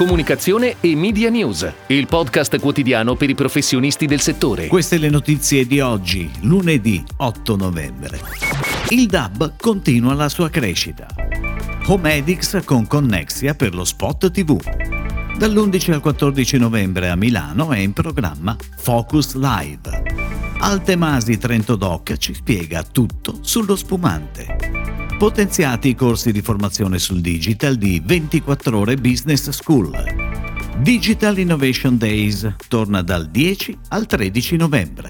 comunicazione e media news, il podcast quotidiano per i professionisti del settore. Queste le notizie di oggi, lunedì 8 novembre. Il DAB continua la sua crescita. Omedix con Connexia per lo spot TV. Dall'11 al 14 novembre a Milano è in programma Focus Live. Altemasi Trentodoc ci spiega tutto sullo spumante. Potenziati i corsi di formazione sul digital di 24 Ore Business School. Digital Innovation Days torna dal 10 al 13 novembre.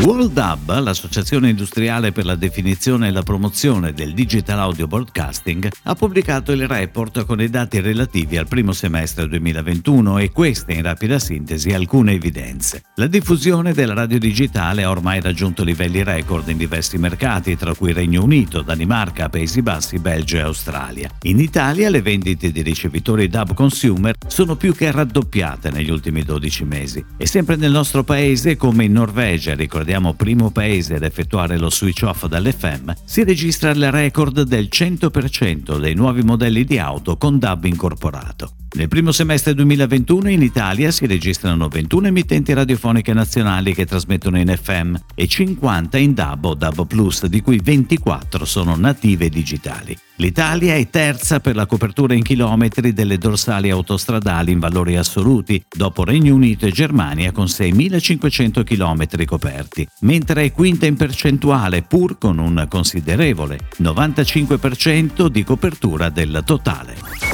World DAB, l'associazione industriale per la definizione e la promozione del digital audio broadcasting, ha pubblicato il report con i dati relativi al primo semestre 2021 e queste, in rapida sintesi, alcune evidenze. La diffusione della radio digitale ha ormai raggiunto livelli record in diversi mercati, tra cui Regno Unito, Danimarca, Paesi Bassi, Belgio e Australia. In Italia le vendite di ricevitori DAB consumer sono più che raddoppiate negli ultimi 12 mesi. E sempre nel nostro paese, come in Norvegia, ricordiamo primo paese ad effettuare lo switch off dall'FM, si registra il record del 100% dei nuovi modelli di auto con DAB incorporato. Nel primo semestre 2021 in Italia si registrano 21 emittenti radiofoniche nazionali che trasmettono in FM e 50 in DAB o DAB Plus, di cui 24 sono native digitali. L'Italia è terza per la copertura in chilometri delle dorsali autostradali in valori assoluti, dopo Regno Unito e Germania con 6.500 chilometri coperti, mentre è quinta in percentuale pur con un considerevole 95% di copertura del totale.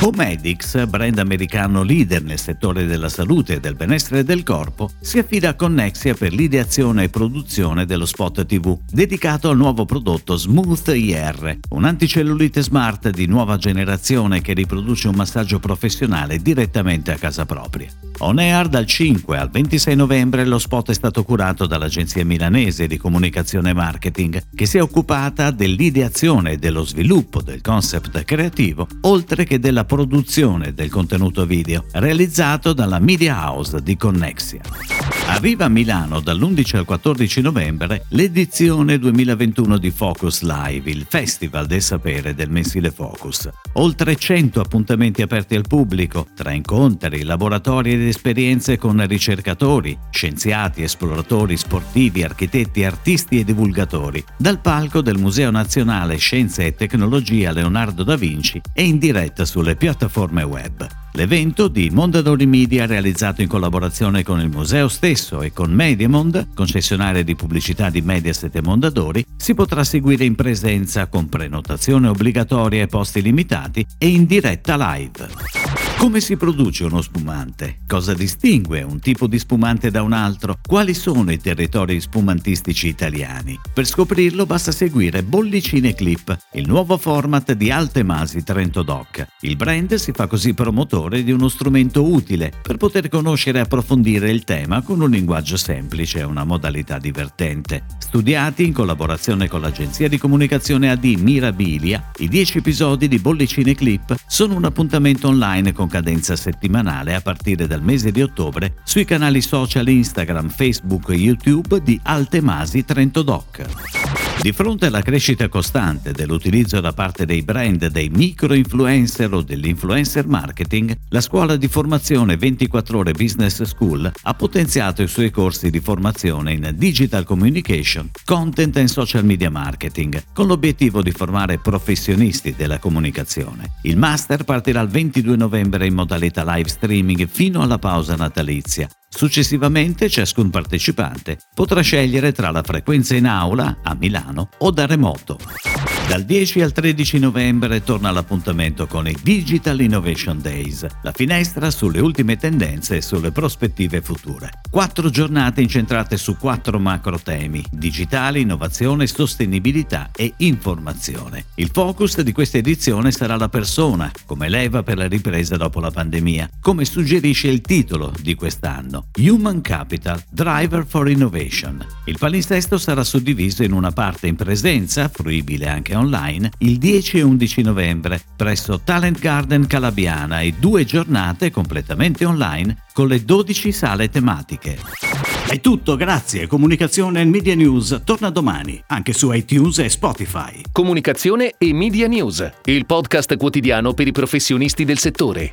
Omedix, brand americano leader nel settore della salute e del benessere del corpo, si affida a Connexia per l'ideazione e produzione dello spot TV, dedicato al nuovo prodotto Smooth IR, un anticellulite smart di nuova generazione che riproduce un massaggio professionale direttamente a casa propria. On air dal 5 al 26 novembre lo spot è stato curato dall'agenzia milanese di comunicazione e marketing, che si è occupata dell'ideazione e dello sviluppo del concept creativo, oltre che della produzione del contenuto video, realizzato dalla Media House di Connexia. Arriva a Milano dall'11 al 14 novembre l'edizione 2021 di Focus Live, il festival del sapere del mensile Focus. Oltre 100 appuntamenti aperti al pubblico, tra incontri, laboratori ed esperienze con ricercatori, scienziati, esploratori, sportivi, architetti, artisti e divulgatori, dal palco del Museo Nazionale Scienze e Tecnologia Leonardo da Vinci e in diretta sulle piattaforme web. L'evento di Mondadori Media, realizzato in collaborazione con il museo stesso e con Mediamond, concessionaria di pubblicità di Mediaset e Mondadori, si potrà seguire in presenza con prenotazione obbligatoria e posti limitati e in diretta live. Come si produce uno spumante? Cosa distingue un tipo di spumante da un altro? Quali sono i territori spumantistici italiani? Per scoprirlo basta seguire Bollicine Clip, il nuovo format di Altemasi Trentodoc. Il brand si fa così promotore di uno strumento utile per poter conoscere e approfondire il tema con un linguaggio semplice e una modalità divertente. Studiati in collaborazione con l'agenzia di comunicazione AD Mirabilia, i 10 episodi di Bollicine Clip sono un appuntamento online con cadenza settimanale a partire dal mese di ottobre sui canali social Instagram, Facebook e YouTube di Altemasi Trentodoc. Di fronte alla crescita costante dell'utilizzo da parte dei brand, dei micro-influencer o dell'influencer marketing, la scuola di formazione 24 Ore Business School ha potenziato i suoi corsi di formazione in Digital Communication, Content and Social Media Marketing, con l'obiettivo di formare professionisti della comunicazione. Il master partirà il 22 novembre in modalità live streaming fino alla pausa natalizia. Successivamente ciascun partecipante potrà scegliere tra la frequenza in aula, a Milano o da remoto. Dal 10 al 13 novembre torna l'appuntamento con i Digital Innovation Days, la finestra sulle ultime tendenze e sulle prospettive future. 4 giornate incentrate su 4 macro temi: digitale, innovazione, sostenibilità e informazione. Il focus di questa edizione sarà la persona, come leva per la ripresa dopo la pandemia, come suggerisce il titolo di quest'anno, Human Capital, Driver for Innovation. Il palinsesto sarà suddiviso in una parte in presenza, fruibile anche anche online, il 10 e 11 novembre presso Talent Garden Calabiana e 2 giornate completamente online con le 12 sale tematiche. È tutto, grazie. Comunicazione e Media News torna domani, anche su iTunes e Spotify. Comunicazione e Media News, il podcast quotidiano per i professionisti del settore.